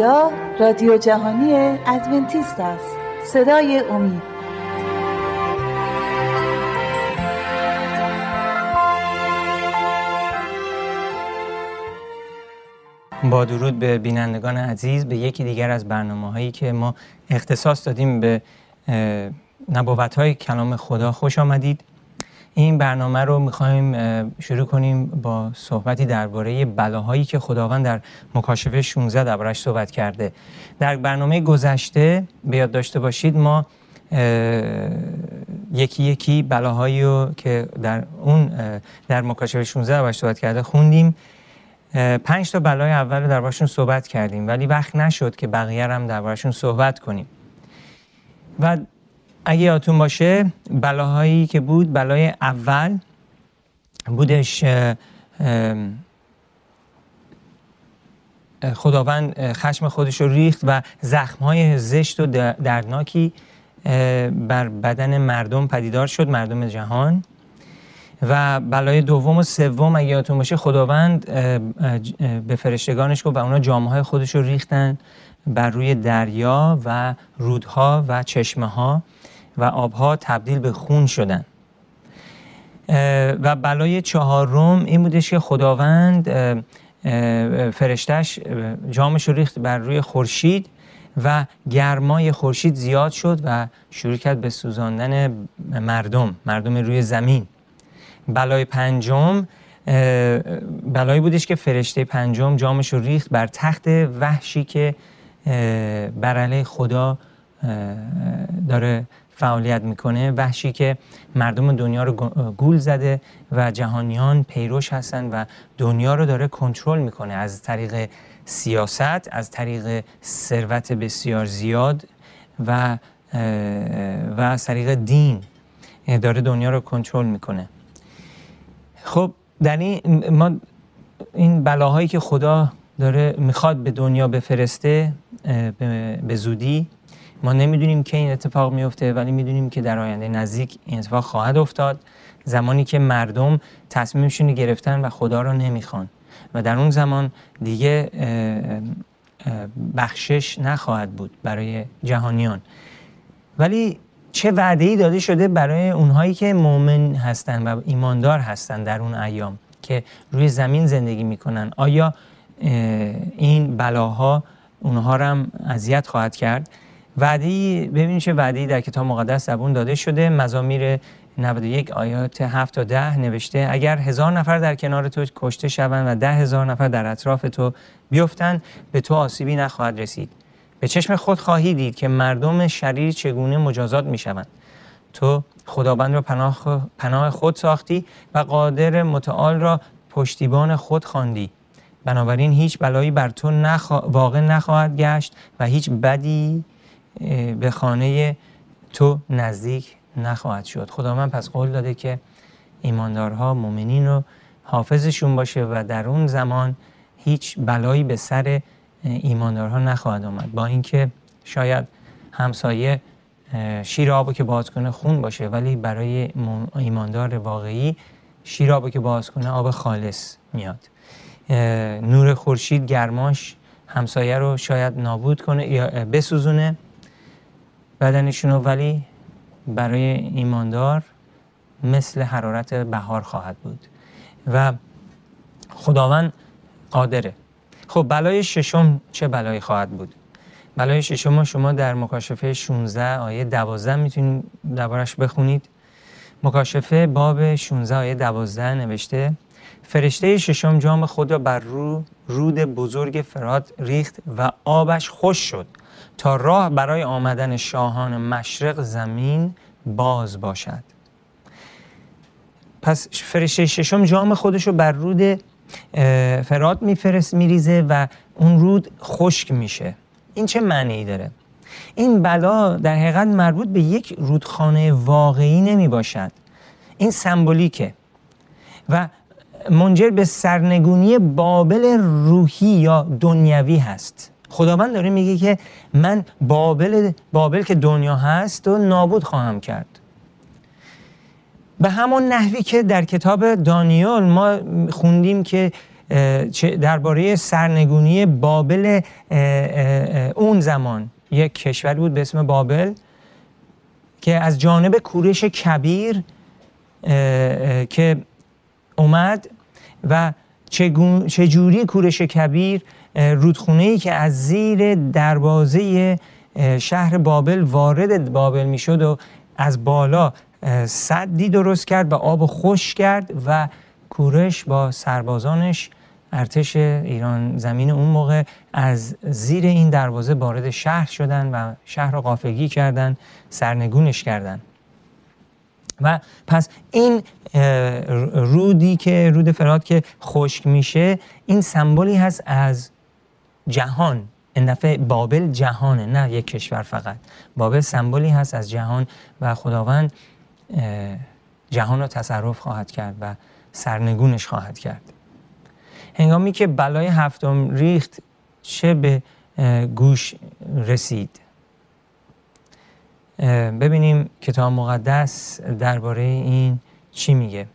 اینجا رادیو جهانی ادونتیست است، صدای امید. با درود به بینندگان عزیز، به یکی دیگر از برنامه‌هایی که ما اختصاص دادیم به نبوت‌های کلام خدا خوش آمدید. این برنامه رو می‌خوایم شروع کنیم با صحبتی درباره بلاهایی که خداوند در مکاشفه 16 درباره‌اش صحبت کرده. در برنامه گذشته به یاد داشته باشید ما یکی یکی بلاهایی رو که در مکاشفه 16 درباره‌اش صحبت کرده خوندیم. 5 تا بلای اول رو دربارشون صحبت کردیم، ولی وقت نشد که بقیه رو هم دربارشون صحبت کنیم. و اگه یادتون باشه بلاهایی که بود، بلای اول بودش خداوند خشم خودش رو ریخت و زخم‌های زشت و دردناکی بر بدن مردم پدیدار شد، مردم جهان. و بلای دوم و سوم اگه یادتون باشه خداوند به فرشتگانش گفت و اونا جامه‌های خودش رو ریختن بر روی دریا و رودها و چشمه‌ها و آبها تبدیل به خون شدن. و بلای چهارم این بودش که خداوند فرشتش جامش رو ریخت بر روی خورشید و گرمای خورشید زیاد شد و شروع کرد به سوزاندن مردم روی زمین. بلای پنجم بلایی بودش که فرشته پنجم جامش رو ریخت بر تخت وحشی که بر علیه خدا داره فعالیت میکنه، وحشی که مردم دنیا رو گول زده و جهانیان پیروش هستن و دنیا رو داره کنترل میکنه از طریق سیاست، از طریق ثروت بسیار زیاد و از طریق دین داره دنیا رو کنترل میکنه. خب در این بلاهایی که خدا داره میخواد به دنیا بفرسته به زودی، ما نمیدونیم که این اتفاق میفته، ولی میدونیم که در آینده نزدیک این اتفاق خواهد افتاد، زمانی که مردم تصمیمشون رو گرفتن و خدا رو نمیخوان و در اون زمان دیگه بخشش نخواهد بود برای جهانیان. ولی چه وعده‌ای داده شده برای اونهایی که مؤمن هستن و ایماندار هستن در اون ایام که روی زمین زندگی میکنن؟ آیا این بلاها اونها را هم اذیت خواهد کرد؟ وعده‌ای، ببینید چه وعده‌ای در کتاب مقدس زبون داده شده. مزامیر 91 آیات 7 تا 10 نوشته: اگر 1000 نفر در کنار تو کشته شوند و 10,000 نفر در اطراف تو بیفتند، به تو آسیبی نخواهد رسید. به چشم خود خواهی دید که مردم شریر چگونه مجازات میشوند. تو خداوند را پناه خود ساختی و قادر متعال را پشتیبان خود خواندی. بنابراین هیچ بلایی بر تو واقع نخواهد گشت و هیچ بدی به خانه تو نزدیک نخواهد شد. خداوند پس قول داده که ایماندارها، مؤمنین رو حافظشون باشه و در اون زمان هیچ بلایی به سر ایماندارها نخواهد آمد، با اینکه شاید همسایه شیر آبو که باز کنه خون باشه، ولی برای ایماندار واقعی شیر آبو که باز کنه آب خالص میاد. نور خورشید گرماش همسایه رو شاید نابود کنه یا بسوزونه بدنشون، ولی برای ایماندار مثل حرارت بهار خواهد بود و خداوند قادره. خب بلای ششم چه بلایی خواهد بود؟ بلای ششم شما در مکاشفه 16 آیه 12 میتونید دربارش بخونید. مکاشفه باب 16 آیه 12 نوشته: فرشته ششم جام خود را بر رود بزرگ فرات ریخت و آبش خوش شد تا راه برای آمدن شاهان مشرق زمین باز باشد. پس فرشته ششم جام خودش رو بر رود فرات میریزه و اون رود خشک میشه. این چه معنی داره؟ این بلا در حقیقت مربوط به یک رودخانه واقعی نمی باشد. این سمبولیکه و منجر به سرنگونی بابل روحی یا دنیوی هست. خداوند داره میگه که من بابل که دنیا هست و نابود خواهم کرد، به همون نحوی که در کتاب دانیال ما خوندیم که درباره سرنگونی بابل اون زمان، یک کشوری بود به اسم بابل که از جانب کورش کبیر که اومد و چجوری کورش کبیر رودخونه‌ای که از زیر دروازه شهر بابل وارد بابل میشد و از بالا سدی درست کرد و آب خشک کرد و کورش با سربازانش، ارتش ایران زمین اون موقع، از زیر این دروازه وارد شهر شدن و شهر را غافلگیر کردن، سرنگونش کردن. و پس این رودی که رود فرات که خشک میشه، این سمبولی هست از جهان. این دفعه بابل جهانه، نه یک کشور فقط. بابل سمبولی هست از جهان و خداوند جهان را تصرف خواهد کرد و سرنگونش خواهد کرد. هنگامی که بلای هفتم ریخت چه به گوش رسید؟ ببینیم کتاب مقدس درباره این چی میگه.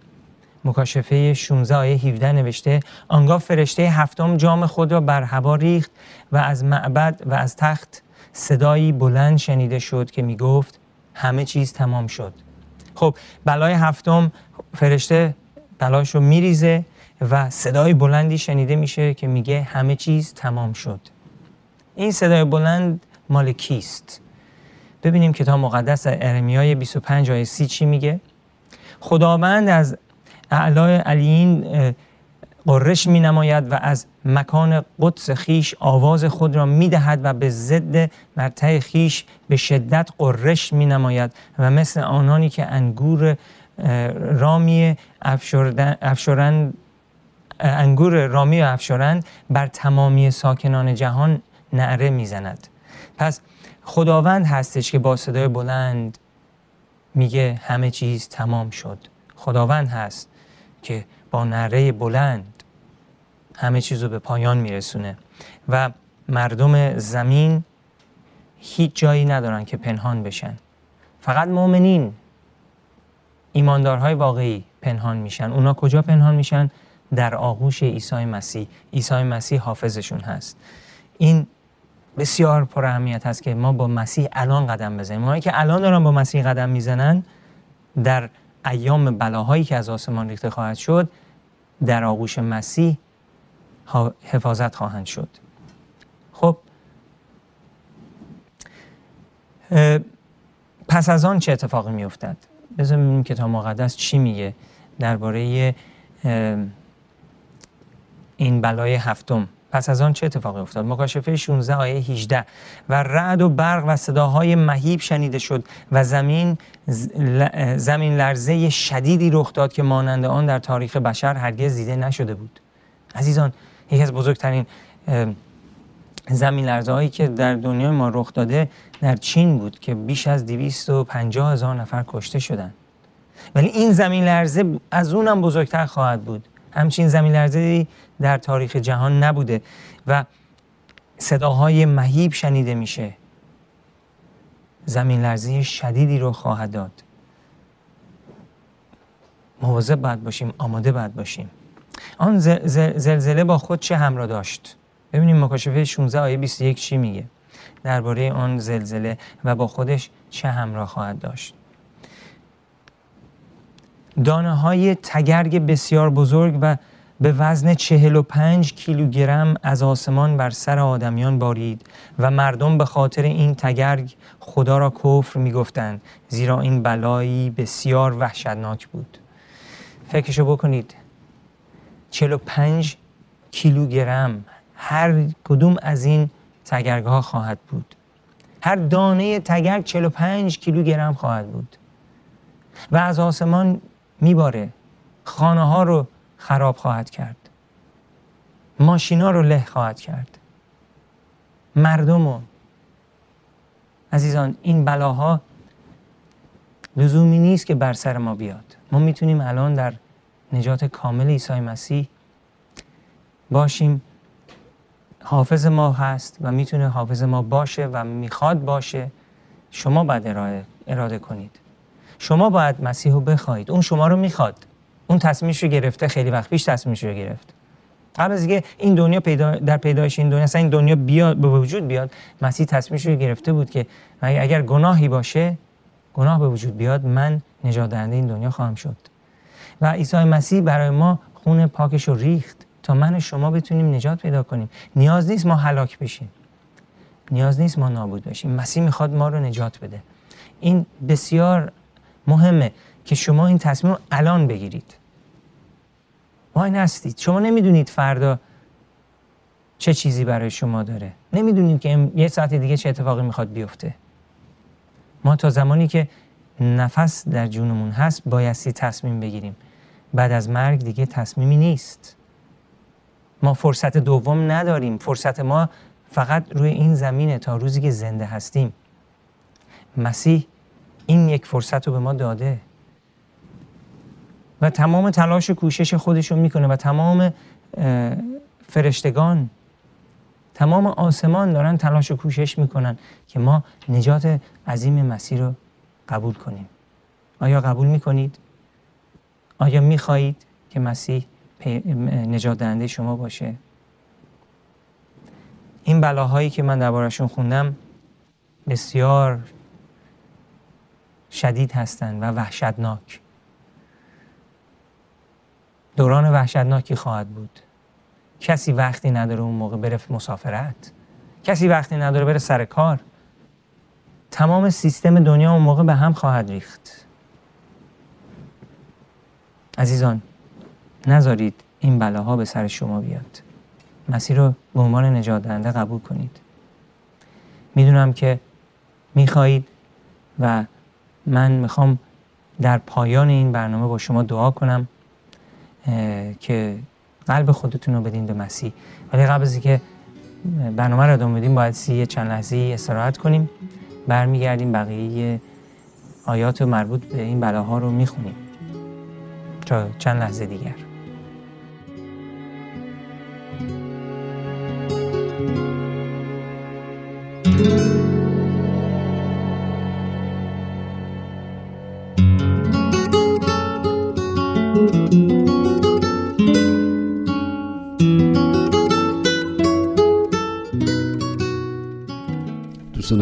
مکاشفه 16 آیه 17 نوشته: آنگاه فرشته هفتم جام خود را بر هوا ریخت و از معبد و از تخت صدایی بلند شنیده شد که میگفت همه چیز تمام شد. خب بلای هفتم، فرشته بلایش رو میریزه و صدای بلندی شنیده میشه که میگه همه چیز تمام شد. این صدای بلند مال کیست؟ ببینیم کتاب مقدس ارمیای 25 آیه 30 چی میگه. خداوند از اعلای علیین قرش می نماید و از مکان قدس خیش آواز خود را می دهد و به ضد مرتع خیش به شدت قرش می نماید و مثل آنانی که انگور رامی افشارند بر تمامی ساکنان جهان نعره می زند. پس خداوند هستش که با صدای بلند میگه همه چیز تمام شد. خداوند هست که با نعره بلند همه چیز رو به پایان میرسونه و مردم زمین هیچ جایی ندارن که پنهان بشن. فقط مؤمنین، ایماندارهای واقعی پنهان میشن. اونا کجا پنهان میشن؟ در آغوش عیسی مسیح. عیسی مسیح حافظشون هست. این بسیار پر اهمیت هست که ما با مسیح الان قدم بزنیم. اونایی که الان دارن با مسیح قدم میزنن، در ایام بلاهایی که از آسمان ریخته خواهد شد، در آغوش مسیح حفاظت خواهند شد. خب پس از آن چه اتفاقی میافتد؟ بذاریم ببینیم کتاب مقدس چی میگه درباره این بلای هفتم. پس از آن چه اتفاقی افتاد؟ مکاشفه 16 آیه 18: و رعد و برق و صداهای مهیب شنیده شد و زمین لرزه شدیدی رخ داد که مانند آن در تاریخ بشر هرگز دیده نشده بود. عزیزان، یکی از بزرگترین زمین لرزه هایی که در دنیای ما رخ داده در چین بود که بیش از 250,000 نفر کشته شدند. ولی این زمین لرزه از اونم بزرگتر خواهد بود. همچین زمین لرزه‌ای در تاریخ جهان نبوده و صداهای مهیب شنیده میشه. زمین لرزه شدیدی رو خواهد داد. مواظب باید باشیم، آماده باید باشیم. آن زلزله با خود چه همراه داشت؟ ببینیم مکاشفه 16 آیه 21 چی میگه درباره آن زلزله و با خودش چه همراه خواهد داشت. دانه های تگرگ بسیار بزرگ و به وزن 45 کیلوگرم از آسمان بر سر آدمیان بارید و مردم به خاطر این تگرگ خدا را کفر می گفتند، زیرا این بلایی بسیار وحشتناک بود. فکرشو بکنید، 45 کیلوگرم هر کدوم از این تگرگ ها خواهد بود. هر دانه تگرگ 45 کیلوگرم خواهد بود و از آسمان میباره. خانه ها رو خراب خواهد کرد، ماشینا رو له خواهد کرد، مردم رو. عزیزان، این بلاها لزومی نیست که بر سر ما بیاد. ما میتونیم الان در نجات کامل عیسی مسیح باشیم. حافظ ما هست و میتونه حافظ ما باشه و میخواد باشه. شما باید اراده کنید. شما باید مسیح رو بخواید. اون شما رو میخواد. اون تصمیمش رو گرفته، خیلی وقت پیش تصمیمش رو گرفت. قبل از اینکه این دنیا در پیدایش این دنیا اصلا این دنیا به وجود بیاد، مسیح تصمیمش رو گرفته بود که اگر گناهی باشه، گناه به وجود بیاد، من نجات دهنده این دنیا خواهم شد. و عیسی مسیح برای ما خون پاکش رو ریخت تا من و شما بتونیم نجات پیدا کنیم. نیاز نیست ما هلاک بشیم، نیاز نیست ما نابود بشیم. مسیح میخواد ما رو نجات بده. این بسیار مهمه که شما این تصمیم رو الان بگیرید. وای نستید، شما نمیدونید فردا چه چیزی برای شما داره، نمیدونید که یه ساعت دیگه چه اتفاقی میخواد بیفته. ما تا زمانی که نفس در جونمون هست بایستی تصمیم بگیریم. بعد از مرگ دیگه تصمیمی نیست. ما فرصت دوم نداریم. فرصت ما فقط روی این زمینه تا روزی که زنده هستیم. مسیح این یک فرصت رو به ما داده و تمام تلاش و کوشش خودش رو میکنه و تمام فرشتگان، تمام آسمان دارن تلاش و کوشش میکنن که ما نجات عظیم مسیح رو قبول کنیم. آیا قبول میکنید؟ آیا میخواهید که مسیح نجات دهنده شما باشه؟ این بلاهایی که من درباره‌شون خوندم بسیار شدید هستند و وحشتناک. دوران وحشتناکی خواهد بود. کسی وقتی نداره اون موقع بره مسافرت، کسی وقتی نداره بره سر کار. تمام سیستم دنیا اون موقع به هم خواهد ریخت. عزیزان، نذارید این بلاها به سر شما بیاد. مسیح رو به عنوان نجات دهنده قبول کنید. میدونم که میخواهید و من میخوام در پایان این برنامه با شما دعا کنم که قلب خودتون رو بدین به مسیح. ولی قبل از اینکه برنامه رو ادامه بدیم باید چند لحظه استراحت کنیم. برمیگردیم بقیه آیات مربوط به این بلاها رو میخونیم تا چند لحظه دیگر. دوستان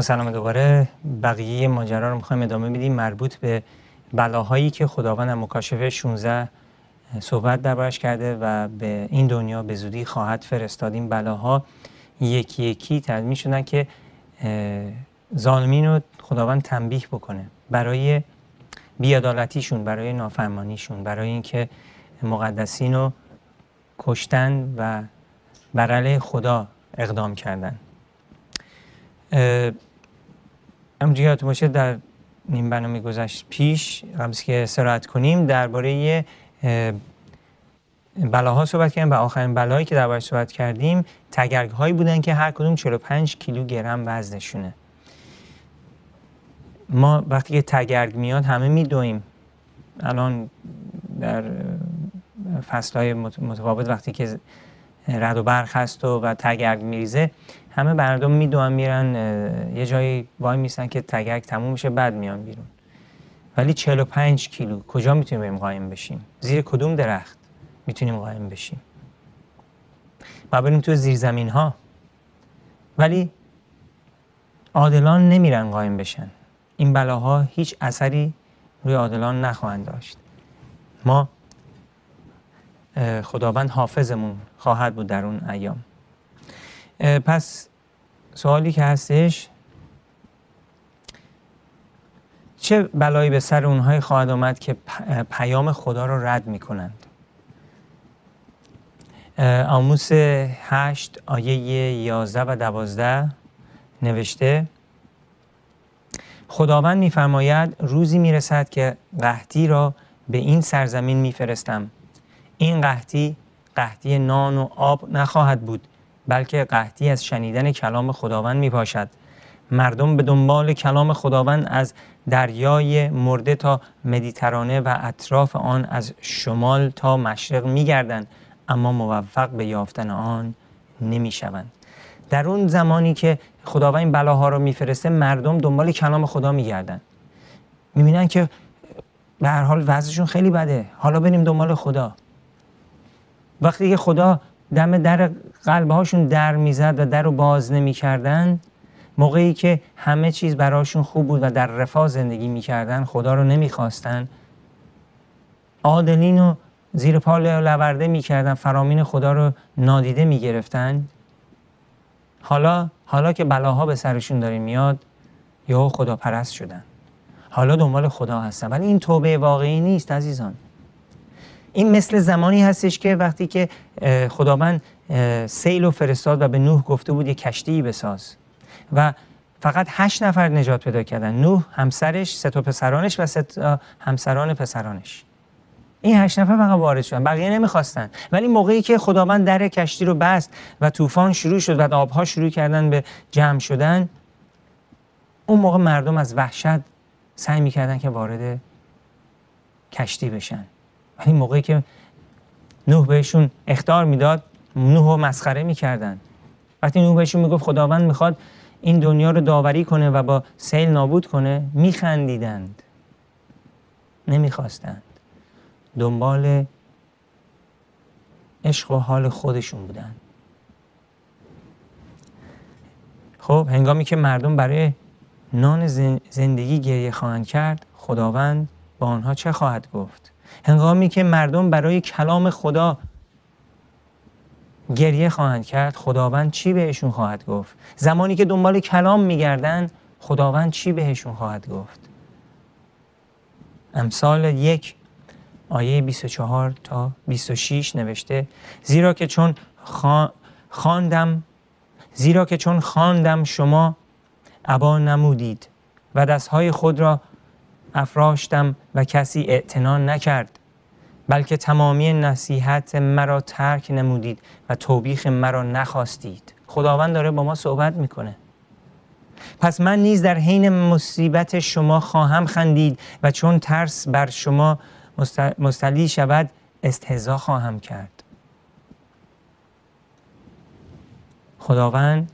سلام دوباره. بقیه ماجرا رو می‌خوایم ادامه بدیم مربوط به بلاهایی که خداوند در مکاشفه 16 صحبت دربارش کرده و به این دنیا به زودی خواهد فرستاد. این بلاها یکی یکی تضمین شدن که ظالمین رو خداوند تنبیه بکنه برای بی‌عدالتیشون، برای نافرمانیشون، برای اینکه مقدسین رو کشتن و بر علیه خدا اقدام کردن. همونجوری که در نیم برنامه گذشت پیش قبل که استراحت کنیم درباره بلاها صحبت کردیم و آخرین بلایی که درباره‌اش صحبت کردیم تگرگ هایی بودن که هر کدوم 45 کیلوگرم وزنشونه. ما وقتی که تگرگ میاد همه میدویم. الان در فصل‌های متفاوت وقتی که رد و برق هست و تگرگ میریزه همه مردم میدوئن میرن یه جایی وای میسن که تگرگ تموم میشه بعد میان بیرون. ولی 45 کیلو کجا میتونیم بریم قایم بشیم؟ زیر کدوم درخت میتونیم قایم بشیم؟ ما بریم تو زیرزمین ها، ولی عادلان نمیرن قائم بشن. این بلاها هیچ اثری روی عادلان نخواهند داشت. ما خداوند حافظمون خواهد بود در اون ایام. پس سوالی که هستش، چه بلایی به سر اونهای خواهد آمد که پیام خدا را رد می کنند؟ آموس 8 آیه 11 و 12 نوشته: خداوند می فرماید روزی می رسد که قحطی را به این سرزمین می فرستم. این قحطی نان و آب نخواهد بود، بلکه قحطی از شنیدن کلام خداوند می باشد. مردم به دنبال کلام خداوند از دریای مرده تا مدیترانه و اطراف آن، از شمال تا مشرق می گردند، اما موفق به یافتن آن نمی شوند. در اون زمانی که خداوند این بلاها رو میفرسته، مردم دنبال کلام خدا میگردن، میبینن که به هر حال وضعشون خیلی بده، حالا بریم دنبال خدا. وقتی که خدا دم در قلب هاشون در میزد و در رو باز نمیکردن، موقعی که همه چیز براشون خوب بود و در رفاه زندگی میکردن، خدا رو نمیخواستن، عادلین رو زیر پا لورده میکردن، فرامین خدا رو نادیده میگرفتن. حالا که بلاها به سرشون داره میاد، یا خدا پرست شدن، حالا دنبال خدا هستن. ولی این توبه واقعی نیست عزیزان. این مثل زمانی هستش که وقتی که خداوند سیل و فرستاد و به نوح گفته بود یه کشتی بساز، و فقط 8 نفر نجات پیدا کردن: نوح، همسرش، 3 تا پسرانش و 3 همسران پسرانش. این 8 نفر فقط وارد شدن، بقیه نمیخواستن. ولی موقعی که خداوند در کشتی رو بست و طوفان شروع شد و آبها شروع کردن به جمع شدن، اون موقع مردم از وحشت سعی میکردن که وارد کشتی بشن. ولی موقعی که نوح بهشون اخطار میداد، نوحو مسخره میکردن. وقتی نوح بهشون میگفت خداوند میخواد این دنیا رو داوری کنه و با سیل نابود کنه، میخندیدند، نمیخواستند، دنبال عشق و حال خودشون بودن. خب هنگامی که مردم برای نان زندگی گریه خواهند کرد، خداوند با آنها چه خواهد گفت؟ هنگامی که مردم برای کلام خدا گریه خواهند کرد، خداوند چی بهشون خواهد گفت؟ زمانی که دنبال کلام میگردن، خداوند چی بهشون خواهد گفت؟ امثال 1 آیه 24 تا 26 نوشته: زیرا که چون خواندم شما عبا نمودید و دستهای خود را افراشتم و کسی اعتنا نکرد، بلکه تمامی نصیحت مرا ترک نمودید و توبیخ مرا نخواستید. خداوند داره با ما صحبت میکنه. پس من نیز در حین مصیبت شما خواهم خندید و چون ترس بر شما مستلی شود استهزا خواهم کرد. خداوند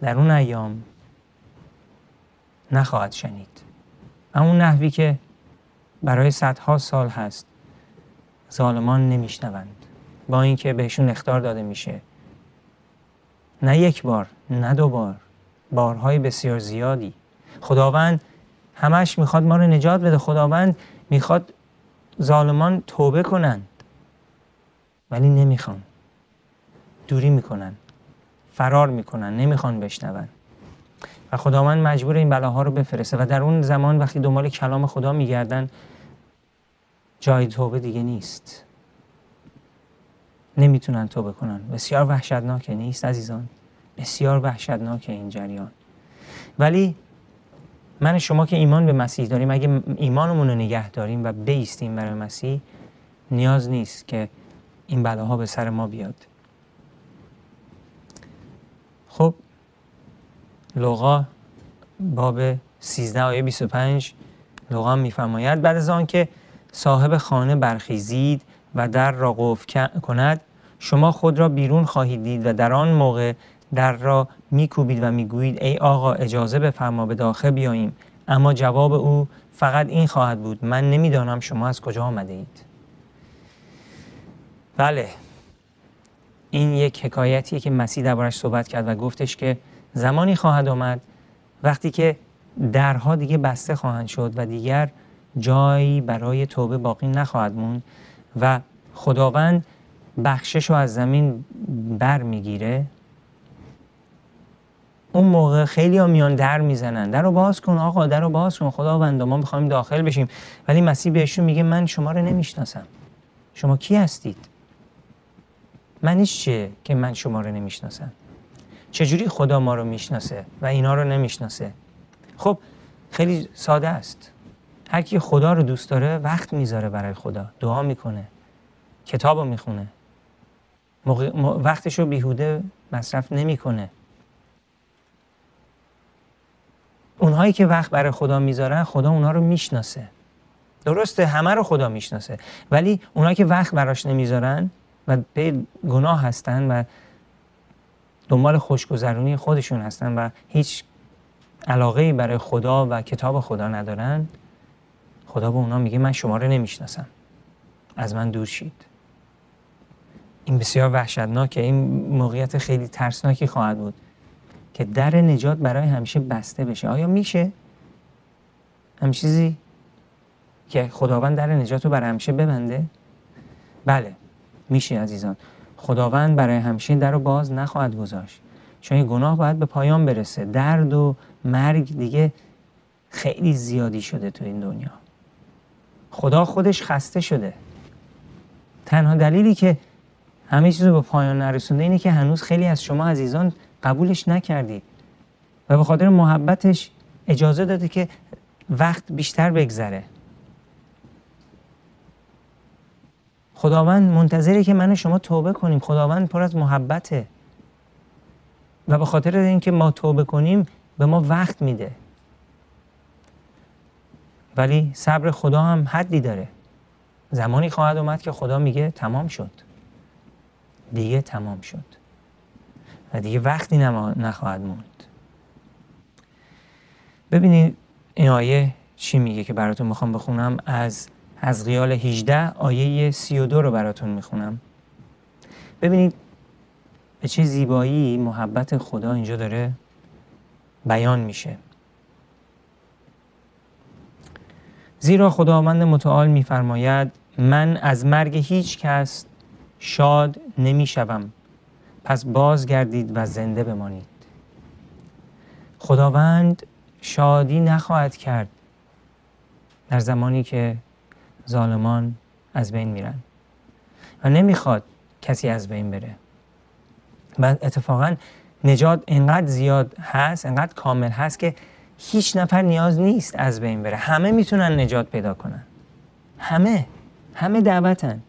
در اون ایام نخواهد شنید. اون نحوی که برای صدها سال هست ظالمان نمیشنوند، با اینکه بهشون اخطار داده میشه، نه 1 بار، نه 2 بار، بارهای بسیار زیادی. خداوند همش میخواد ما رو نجات بده، خداوند میخواد ظالمان توبه کنند، ولی نمیخوان، دوری میکنن، فرار میکنن، نمیخوان بشنون، و خداوند مجبور این بلاها رو بفرسته. و در اون زمان وقتی دنبال کلام خدا میگردن، جای توبه دیگه نیست، نمیتونن توبه کنن. بسیار وحشتناکه، نیست عزیزان؟ بسیار وحشتناکه این جریان. ولی من شما که ایمان به مسیح داریم، اگه ایمانمون رو نگه داریم و بایستیم برای مسیح، نیاز نیست که این بلاها به سر ما بیاد. خب لوقا باب 13 آیه 25 لوقا میفرماید: بعد از آن که صاحب خانه برخیزید و در را قفل کند، شما خود را بیرون خواهید دید و در آن موقع در را میکوبید و میگویید ای آقا اجازه بفرما به داخل بیاییم. اما جواب او فقط این خواهد بود: من نمیدانم شما از کجا آمده اید. بله، این یک حکایتیه که مسیح دربارش صحبت کرد و گفتش که زمانی خواهد آمد وقتی که درها دیگه بسته خواهند شد و دیگر جایی برای توبه باقی نخواهد موند و خداوند بخشش رو از زمین بر میگیره. اون موقع خیلی ها میان در میزنن، در رو باز کن آقا، در رو باز کن خداوند، ما میخوایم داخل بشیم. ولی مسیح بهشون میگه من شما رو نمیشناسم. شما کی هستید؟ منش چیه که من شما رو نمیشناسم؟ چجوری خدا ما رو میشناسه و اینا رو نمیشناسه؟ خب خیلی ساده است. هر کی خدا رو دوست داره وقت میذاره برای خدا، دعا میکنه، کتاب رو میخونه، وقتش رو بیهوده مصرف نمیکنه. اونهایی که وقت برای خدا میذارن خدا اونها رو میشناسه. درسته همه رو خدا میشناسه، ولی اونهایی که وقت براش نمیذارن و به گناه هستن و دنبال خوشگذرونی خودشون هستن و هیچ علاقه‌ای برای خدا و کتاب خدا ندارن، خدا به اونا میگه من شما رو نمیشناسم، از من دور شید. این بسیار وحشتناکه، این موقعیت خیلی ترسناکی خواهد بود که در نجات برای همیشه بسته بشه. آیا میشه هم چیزی که خداوند در نجات رو برای همیشه ببنده؟ بله میشه عزیزان. خداوند برای همیشه در رو باز نخواهد گذاشت، چون گناه باید به پایان برسه. درد و مرگ دیگه خیلی زیادی شده تو این دنیا. خدا خودش خسته شده. تنها دلیلی که همه چیز رو به پایان نرسونده اینه که هنوز خیلی از شما عزیزان قبولش نکردید و به خاطر محبتش اجازه داده که وقت بیشتر بگذره. خداوند منتظره که من و شما توبه کنیم. خداوند پر از محبته و به خاطر اینکه ما توبه کنیم به ما وقت میده. ولی صبر خدا هم حدی داره. زمانی خواهد اومد که خدا میگه تمام شد. دیگه تمام شد. و دیگه وقتی نخواهد موند. ببینید این آیه چی میگه که براتون میخوام بخونم. از حزقیال 18 آیه 32 رو براتون میخونم. ببینید به چه زیبایی محبت خدا اینجا داره بیان میشه. زیرا خداوند متعال میفرماید من از مرگ هیچ کس شاد نمیشوم، پس بازگردید و زنده بمانید. خداوند شادی نخواهد کرد در زمانی که ظالمان از بین میرن و نمیخواد کسی از بین بره. و اتفاقا نجات انقدر زیاد هست، انقدر کامل هست که هیچ نفر نیاز نیست از بین بره. همه میتونن نجات پیدا کنن. همه دعوتن،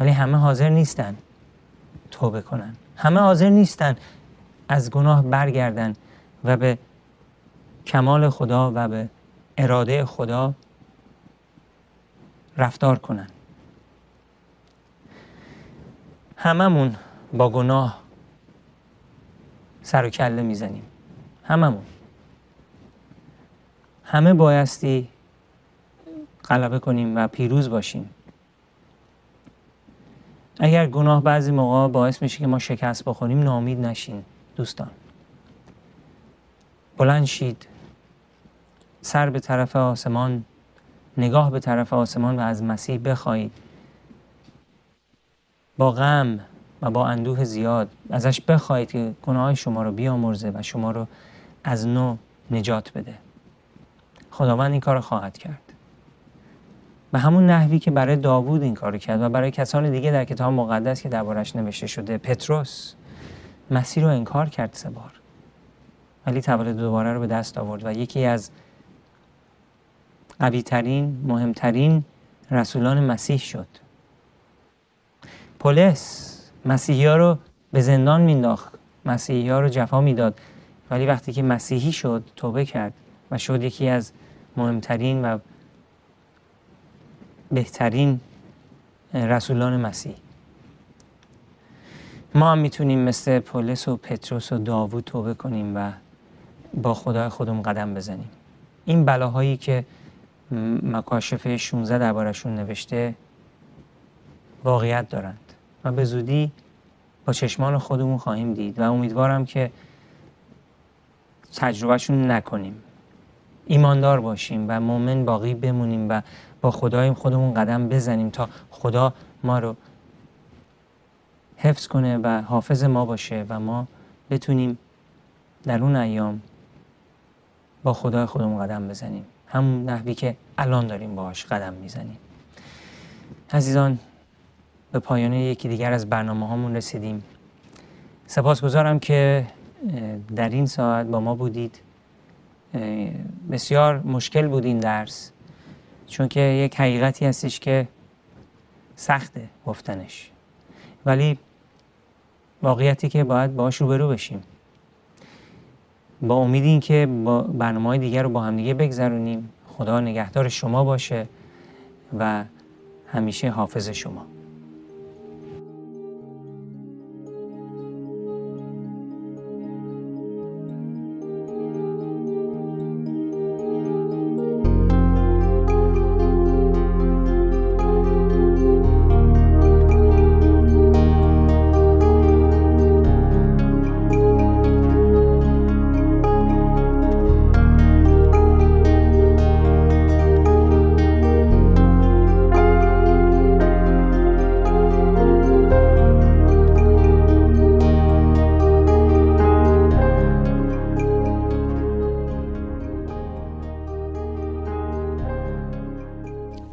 ولی همه حاضر نیستن توبه کنن. همه حاضر نیستن از گناه برگردن و به کمال خدا و به اراده خدا رفتار کنن. هممون با گناه سر و کله میزنیم. هممون. همه بایستی غلبه کنیم و پیروز باشیم. اگر گناه بعضی موقع باعث میشه که ما شکست بخوریم، ناامید نشین دوستان. بلند شید، سر به طرف آسمان، نگاه به طرف آسمان و از مسیح بخواید. با غم و با اندوه زیاد ازش بخواید که گناه شما رو بیامرزه و شما رو از نو نجات بده. خداوند این کار خواهد کرد. به همون نحوی که برای داوود این کار کرد و برای کسان دیگه در کتاب مقدس که دربارش نوشته شده. پتروس مسیح رو انکار کرد 3 بار، ولی تولد دوباره رو به دست آورد و یکی از قوی‌ترین، مهمترین رسولان مسیح شد. پولس مسیحی‌ها رو به زندان مینداخت، مسیحی‌ها رو جفا میداد، ولی وقتی که مسیحی شد توبه کرد و شد یکی از مهمترین و بهترین رسولان مسیح. ما هم میتونیم مثل پولس و پتروس و داوود توبه کنیم و با خدای خودمون قدم بزنیم. این بلاهایی که مکاشفه 16 دربارشون نوشته واقعیت دارند. و به زودی با چشمان خودمون خواهیم دید و امیدوارم که تجربهشون نکنیم، ایماندار باشیم و مؤمن باقی بمونیم و با خدایم خودمون قدم بزنیم تا خدا ما رو حفظ کنه و حافظ ما باشه و ما بتونیم در اون ایام با خدای خودمون قدم بزنیم، همون نحوی که الان داریم باهاش قدم میزنیم. عزیزان، به پایان یکی دیگر از برنامه هامون رسیدیم. سپاسگزارم که در این ساعت با ما بودید. بسیار مشکل بود این درس، چون که یک حقیقتی هستش که سخته گفتنش، ولی واقعیتی که باید باهاش روبرو بشیم، با امید این که با برنامه‌های دیگر رو با هم دیگه بگذرونیم. خدا نگهدار شما باشه و همیشه حافظ شما.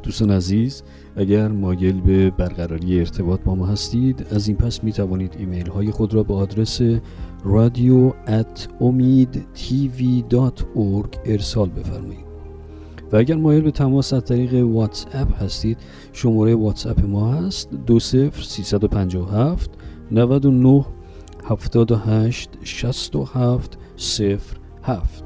دوستان عزیز، اگر مایل به برقراری ارتباط با ما هستید، از این پس می توانید ایمیل های خود را به آدرس radio@omidtv.org ارسال بفرمایید. و اگر مایل به تماس از طریق واتس اپ هستید، شماره واتس اپ ما هست 20357 99 78 67 07.